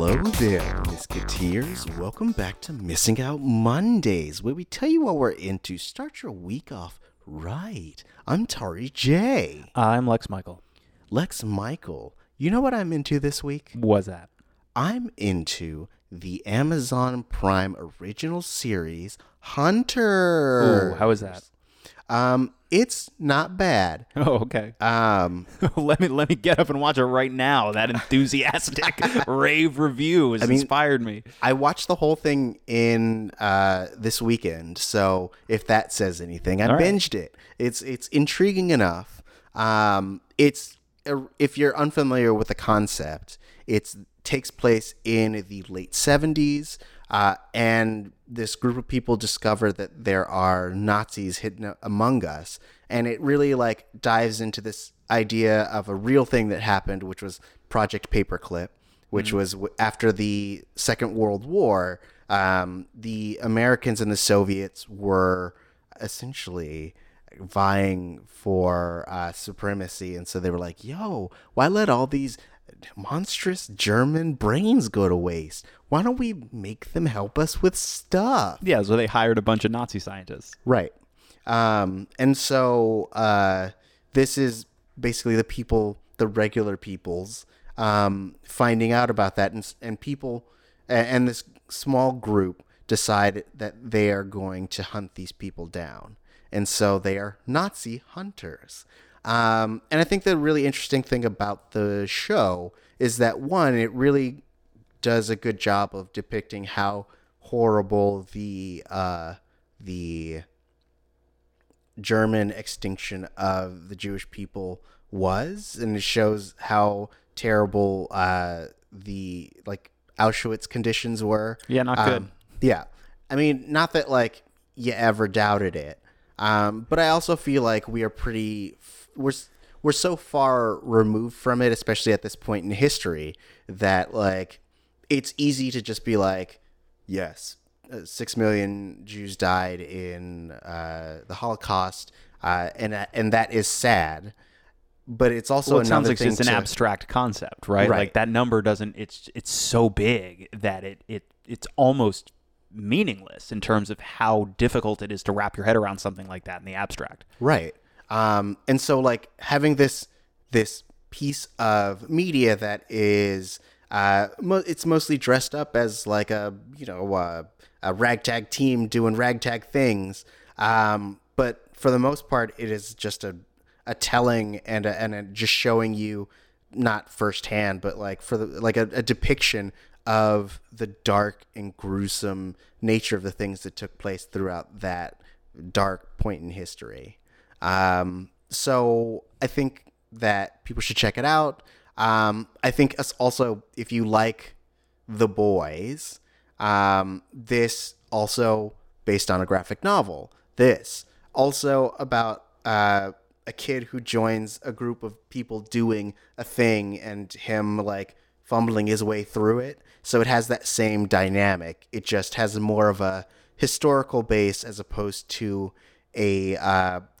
Hello there, Misketeers. Welcome back to Missing Out Mondays, where we tell you what we're into. Start your week off right. I'm Tari J. I'm Lex Michael. Lex Michael, you know what I'm into this week? What's that? I'm into the Amazon Prime original series, Hunter. Ooh, how is that? It's not bad. Oh, okay. Let me get up and watch it right now. That enthusiastic rave review has inspired me. I watched the whole thing in this weekend, so if that says anything, I binged it. It's intriguing enough. If you're unfamiliar with the concept, it takes place in the late 70s. And this group of people discover that there are Nazis hidden among us. And it really dives into this idea of a real thing that happened, which was Project Paperclip, which was after the Second World War. The Americans and the Soviets were essentially vying for supremacy. And so they were like, yo, why let all these monstrous German brains go to waste? Why don't we make them help us with stuff? Yeah, so they hired a bunch of Nazi scientists. Right. And so this is basically the regular peoples, finding out about that. And people and this small group decide that they are going to hunt these people down. And so they are Nazi hunters. And I think the really interesting thing about the show is that, one, it really does a good job of depicting how horrible the German extinction of the Jewish people was, and it shows how terrible the Auschwitz conditions were. Yeah, not good. Yeah, not that you ever doubted it, but I also feel like we are we're so far removed from it, especially at this point in history, that it's easy to just be like, yes, 6 million Jews died in the Holocaust, and that is sad. But it's also another thing. It's an abstract concept, right? Like that number doesn't. It's so big that it's almost meaningless in terms of how difficult it is to wrap your head around something like that in the abstract, right? And so having this piece of media that is, it's mostly dressed up as a ragtag team doing ragtag things. But for the most part, it is just a telling and a just showing you, not firsthand, but a depiction of the dark and gruesome nature of the things that took place throughout that dark point in history. So I think that people should check it out. I think also, if you like The Boys, this also based on a graphic novel. This also about a kid who joins a group of people doing a thing and him fumbling his way through it. So it has that same dynamic. It just has more of a historical base as opposed to a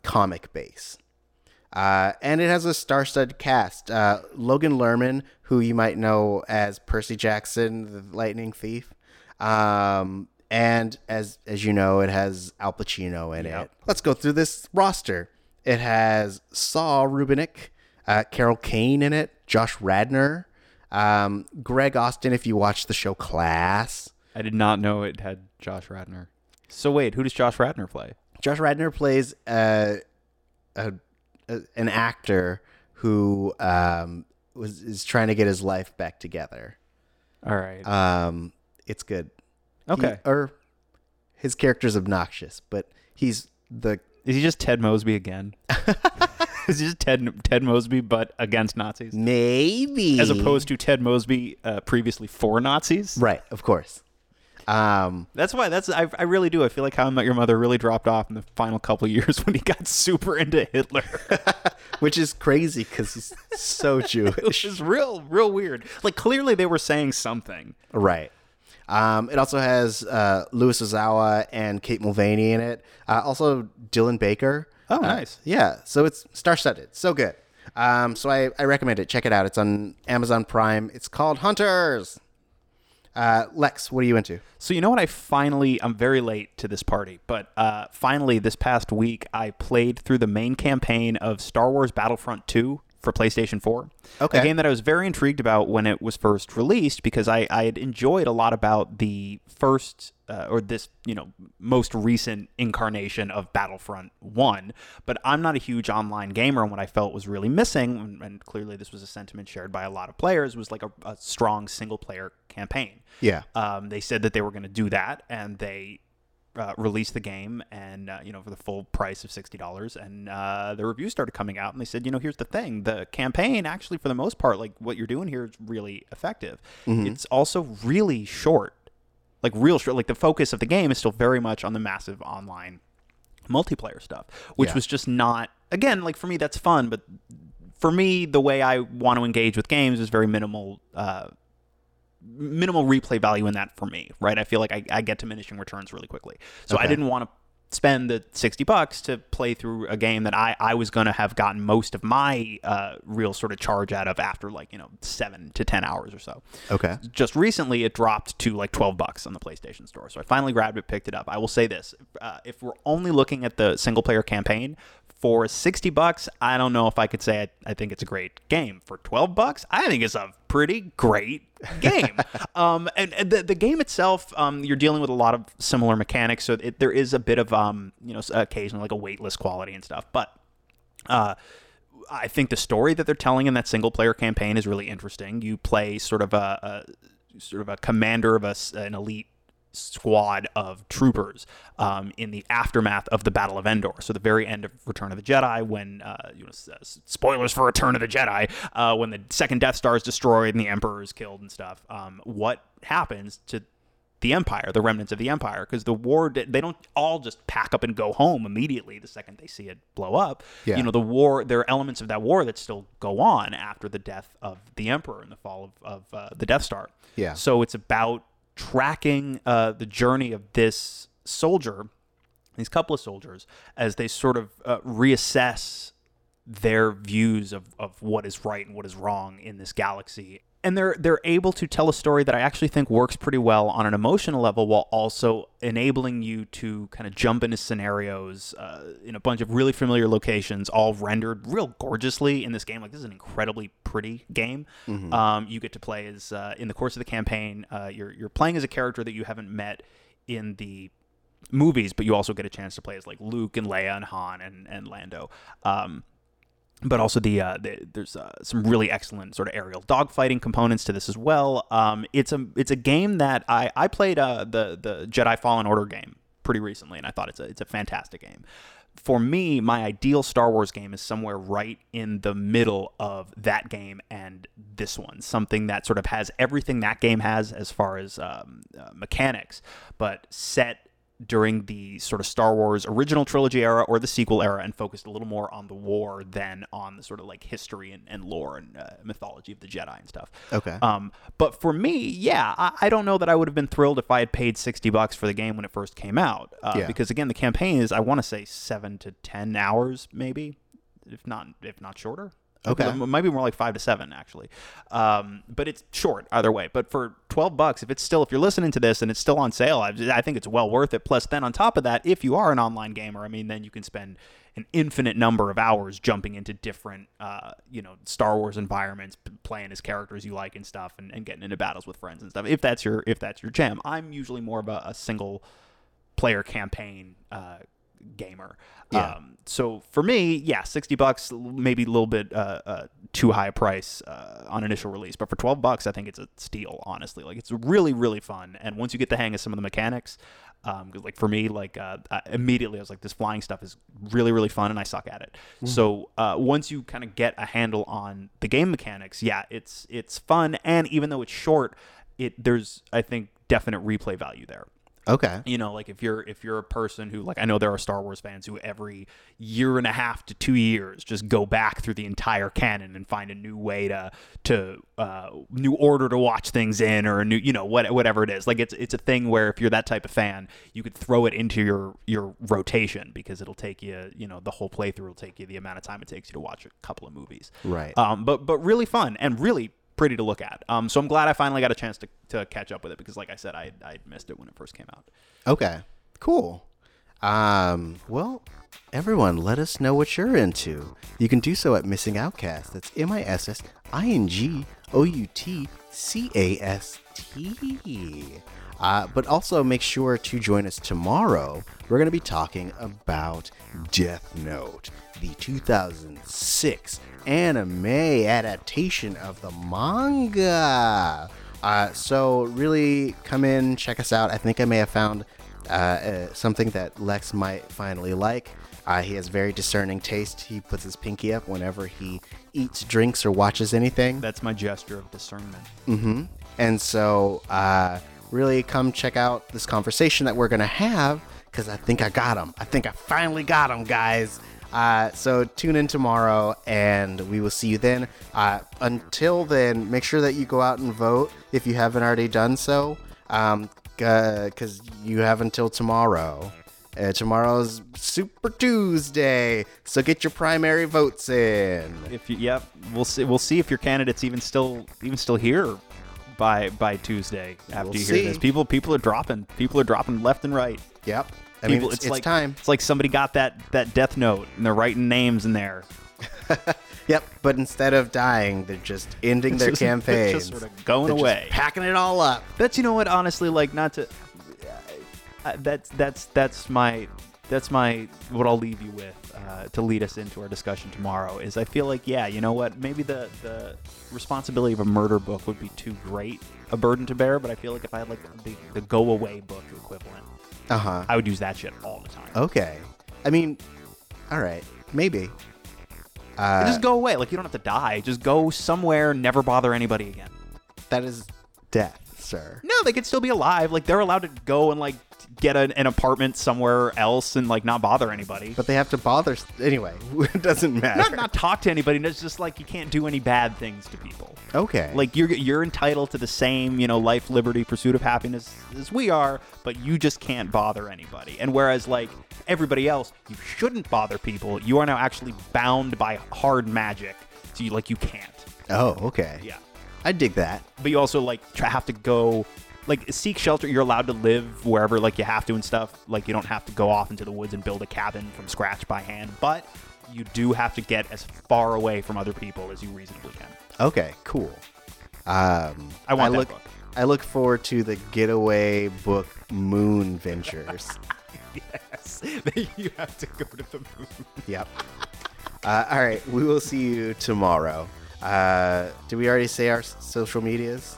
comic base, and it has a star-studded cast. Logan Lerman, who you might know as Percy Jackson, the Lightning Thief, and as you know, it has Al Pacino in it. Let's go through this roster. It has Saul Rubinek, Carol Kane in it, Josh Radnor, Greg Austin. If you watch the show Class, I did not know it had Josh Radnor. So wait, who does Josh Radnor play? Josh Radnor plays an actor who is trying to get his life back together. All right. It's good. Okay. His character's obnoxious, but Is he just Ted Mosby again? Is he just Ted Mosby, but against Nazis? Maybe. As opposed to Ted Mosby previously for Nazis? Right, of course. That's why I really do. I feel like How I Met Your Mother really dropped off in the final couple of years when he got super into Hitler, which is crazy because he's so Jewish. It's real weird. Clearly they were saying something, right? It also has Louis Ozawa and Kate Mulvany in it. Also Dylan Baker. Oh, nice. Yeah. So it's star-studded. So good. So I recommend it. Check it out. It's on Amazon Prime. It's called Hunters. Lex, what are you into? So you know what? I'm very late to this party, but finally this past week I played through the main campaign of Star Wars Battlefront II for PlayStation 4. Okay. A game that I was very intrigued about when it was first released, because I had enjoyed a lot about the first most recent incarnation of Battlefront 1, but I'm not a huge online gamer, and what I felt was really missing, and clearly this was a sentiment shared by a lot of players, was like a strong single-player campaign. Yeah. They said that they were going to do that, and they released the game and for the full price of $60, and the reviews started coming out, and they said, here's the thing, the campaign actually for the most part, like what you're doing here is really effective. Mm-hmm. It's also really short. Like real short, like the focus of the game is still very much on the massive online multiplayer stuff, which was just not, again, like for me, that's fun. But for me, the way I want to engage with games is very minimal replay value in that for me, right? I feel like I get diminishing returns really quickly. So okay. I didn't want to spend the $60 to play through a game that I was going to have gotten most of my real sort of charge out of after 7 to 10 hours or so. Okay. Just recently it dropped to like $12 on the PlayStation Store. So I finally grabbed it, picked it up. I will say this, if we're only looking at the single player campaign, for $60, I don't know if I could say I think it's a great game. For $12, I think it's a pretty great game. And the game itself, you're dealing with a lot of similar mechanics, so there is a bit of occasionally like a weightless quality and stuff. But I think the story that they're telling in that single player campaign is really interesting. You play sort of a commander of an elite squad of troopers in the aftermath of the Battle of Endor, so the very end of Return of the Jedi, when spoilers for Return of the Jedi, when the second Death Star is destroyed and the Emperor is killed and stuff. What happens to the Empire, the remnants of the Empire? Because the war, they don't all just pack up and go home immediately the second they see it blow up. Yeah. The war, there are elements of that war that still go on after the death of the Emperor and the fall of the Death Star. Yeah. So it's about tracking the journey of this soldier, these couple of soldiers, as they sort of reassess their views of what is right and what is wrong in this galaxy. And they're able to tell a story that I actually think works pretty well on an emotional level, while also enabling you to kind of jump into scenarios in a bunch of really familiar locations, all rendered real gorgeously in this game. Like, this is an incredibly pretty game. Mm-hmm. You get to play as, in the course of the campaign, you're playing as a character that you haven't met in the movies, but you also get a chance to play as like Luke and Leia and Han and Lando. But also there's some really excellent sort of aerial dogfighting components to this as well. It's a game that I played the Jedi Fallen Order game pretty recently, and I thought it's a fantastic game. For me, my ideal Star Wars game is somewhere right in the middle of that game and this one. Something that sort of has everything that game has as far as mechanics, but set during the sort of Star Wars original trilogy era or the sequel era, and focused a little more on the war than on the sort of like history and lore and mythology of the Jedi and stuff. Okay. But for me, I don't know that I would have been thrilled if I had paid $60 for the game when it first came out. Because again, the campaign is, I want to say 7 to 10 hours maybe, if not shorter. Okay. It might be more like 5 to 7 actually. But it's short either way. But for $12, if you're listening to this and it's still on sale, I think it's well worth it. Plus then on top of that, if you are an online gamer, then you can spend an infinite number of hours jumping into different, Star Wars environments, playing as characters you like and stuff, and getting into battles with friends and stuff. If that's your jam. I'm usually more of a single player campaign, gamer. Yeah. So for me, $60, maybe a little bit too high a price on initial release, but for $12 I think it's a steal, honestly. Like, it's really, really fun, and once you get the hang of some of the mechanics, like for me, immediately I was like, this flying stuff is really, really fun and I suck at it. Mm-hmm. So once you kind of get a handle on the game mechanics, it's fun, and even though it's short, there's I think definite replay value there. Okay. If you're a person who, I know there are Star Wars fans who every year and a half to 2 years just go back through the entire canon and find a new way to new order to watch things in, or a new, whatever it is. It's a thing where if you're that type of fan, you could throw it into your rotation, because it'll take you, the whole playthrough will take you the amount of time it takes you to watch a couple of movies. Right. But really fun and really pretty to look at. So I'm glad I finally got a chance to catch up with it because, like I said, I missed it when it first came out. Okay, cool. Well, everyone, let us know what you're into. You can do so at Missing Outcast. That's MISSINGOUTCAST. But also make sure to join us tomorrow. We're going to be talking about Death Note, the 2006 anime adaptation of the manga. So really come in, check us out. I think I may have found something that Lex might finally like. He has very discerning taste. He puts his pinky up whenever he eats, drinks, or watches anything. That's my gesture of discernment. Mm-hmm. And so really come check out this conversation that we're going to have because I think I got him. I think I finally got him, guys. So tune in tomorrow and we will see you then. Until then, make sure that you go out and vote if you haven't already done so. Because you have until tomorrow. Tomorrow's Super Tuesday, so get your primary votes in. We'll see if your candidate's even still here by Tuesday after we'll hear this. People are dropping. People are dropping left and right. Yep. I mean, it's like, time. It's like somebody got that Death Note and they're writing names in there. Yep, but instead of dying, they're just ending their campaigns. Just sort of going away. Just packing it all up. That's, you know what, honestly, like, not to... That's my... What I'll leave you with to lead us into our discussion tomorrow is I feel like, yeah, you know what, maybe the responsibility of a murder book would be too great a burden to bear, but I feel like if I had, like, the go-away book equivalent, I would use that shit all the time. Okay. I mean, all right, maybe... just go away. Like, you don't have to die. Just go somewhere, never bother anybody again. That is death, sir. No, they could still be alive. Like, they're allowed to go and, like, get an apartment somewhere else and, like, not bother anybody. But they have to bother... Anyway, it doesn't matter. Not talk to anybody. It's just, like, you can't do any bad things to people. Okay. Like, you're entitled to the same, you know, life, liberty, pursuit of happiness as we are, but you just can't bother anybody. And whereas, like... everybody else, you shouldn't bother people. You are now actually bound by hard magic, so you, like, you can't. Oh, okay. Yeah, I dig that. But you also, like, have to go, like, seek shelter. You're allowed to live wherever, like, you have to and stuff. Like, you don't have to go off into the woods and build a cabin from scratch by hand, but you do have to get as far away from other people as you reasonably can. Okay, cool. I look forward to the getaway book Moon Ventures. Yes, you have to go to the moon. Yep. All right, we will see you tomorrow. Did we already say our social medias?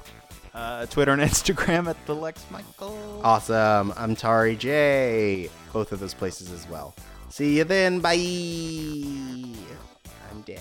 Twitter and Instagram at the Lex Michael. Awesome. I'm Tari J. Both of those places as well. See you then. Bye. I'm dead.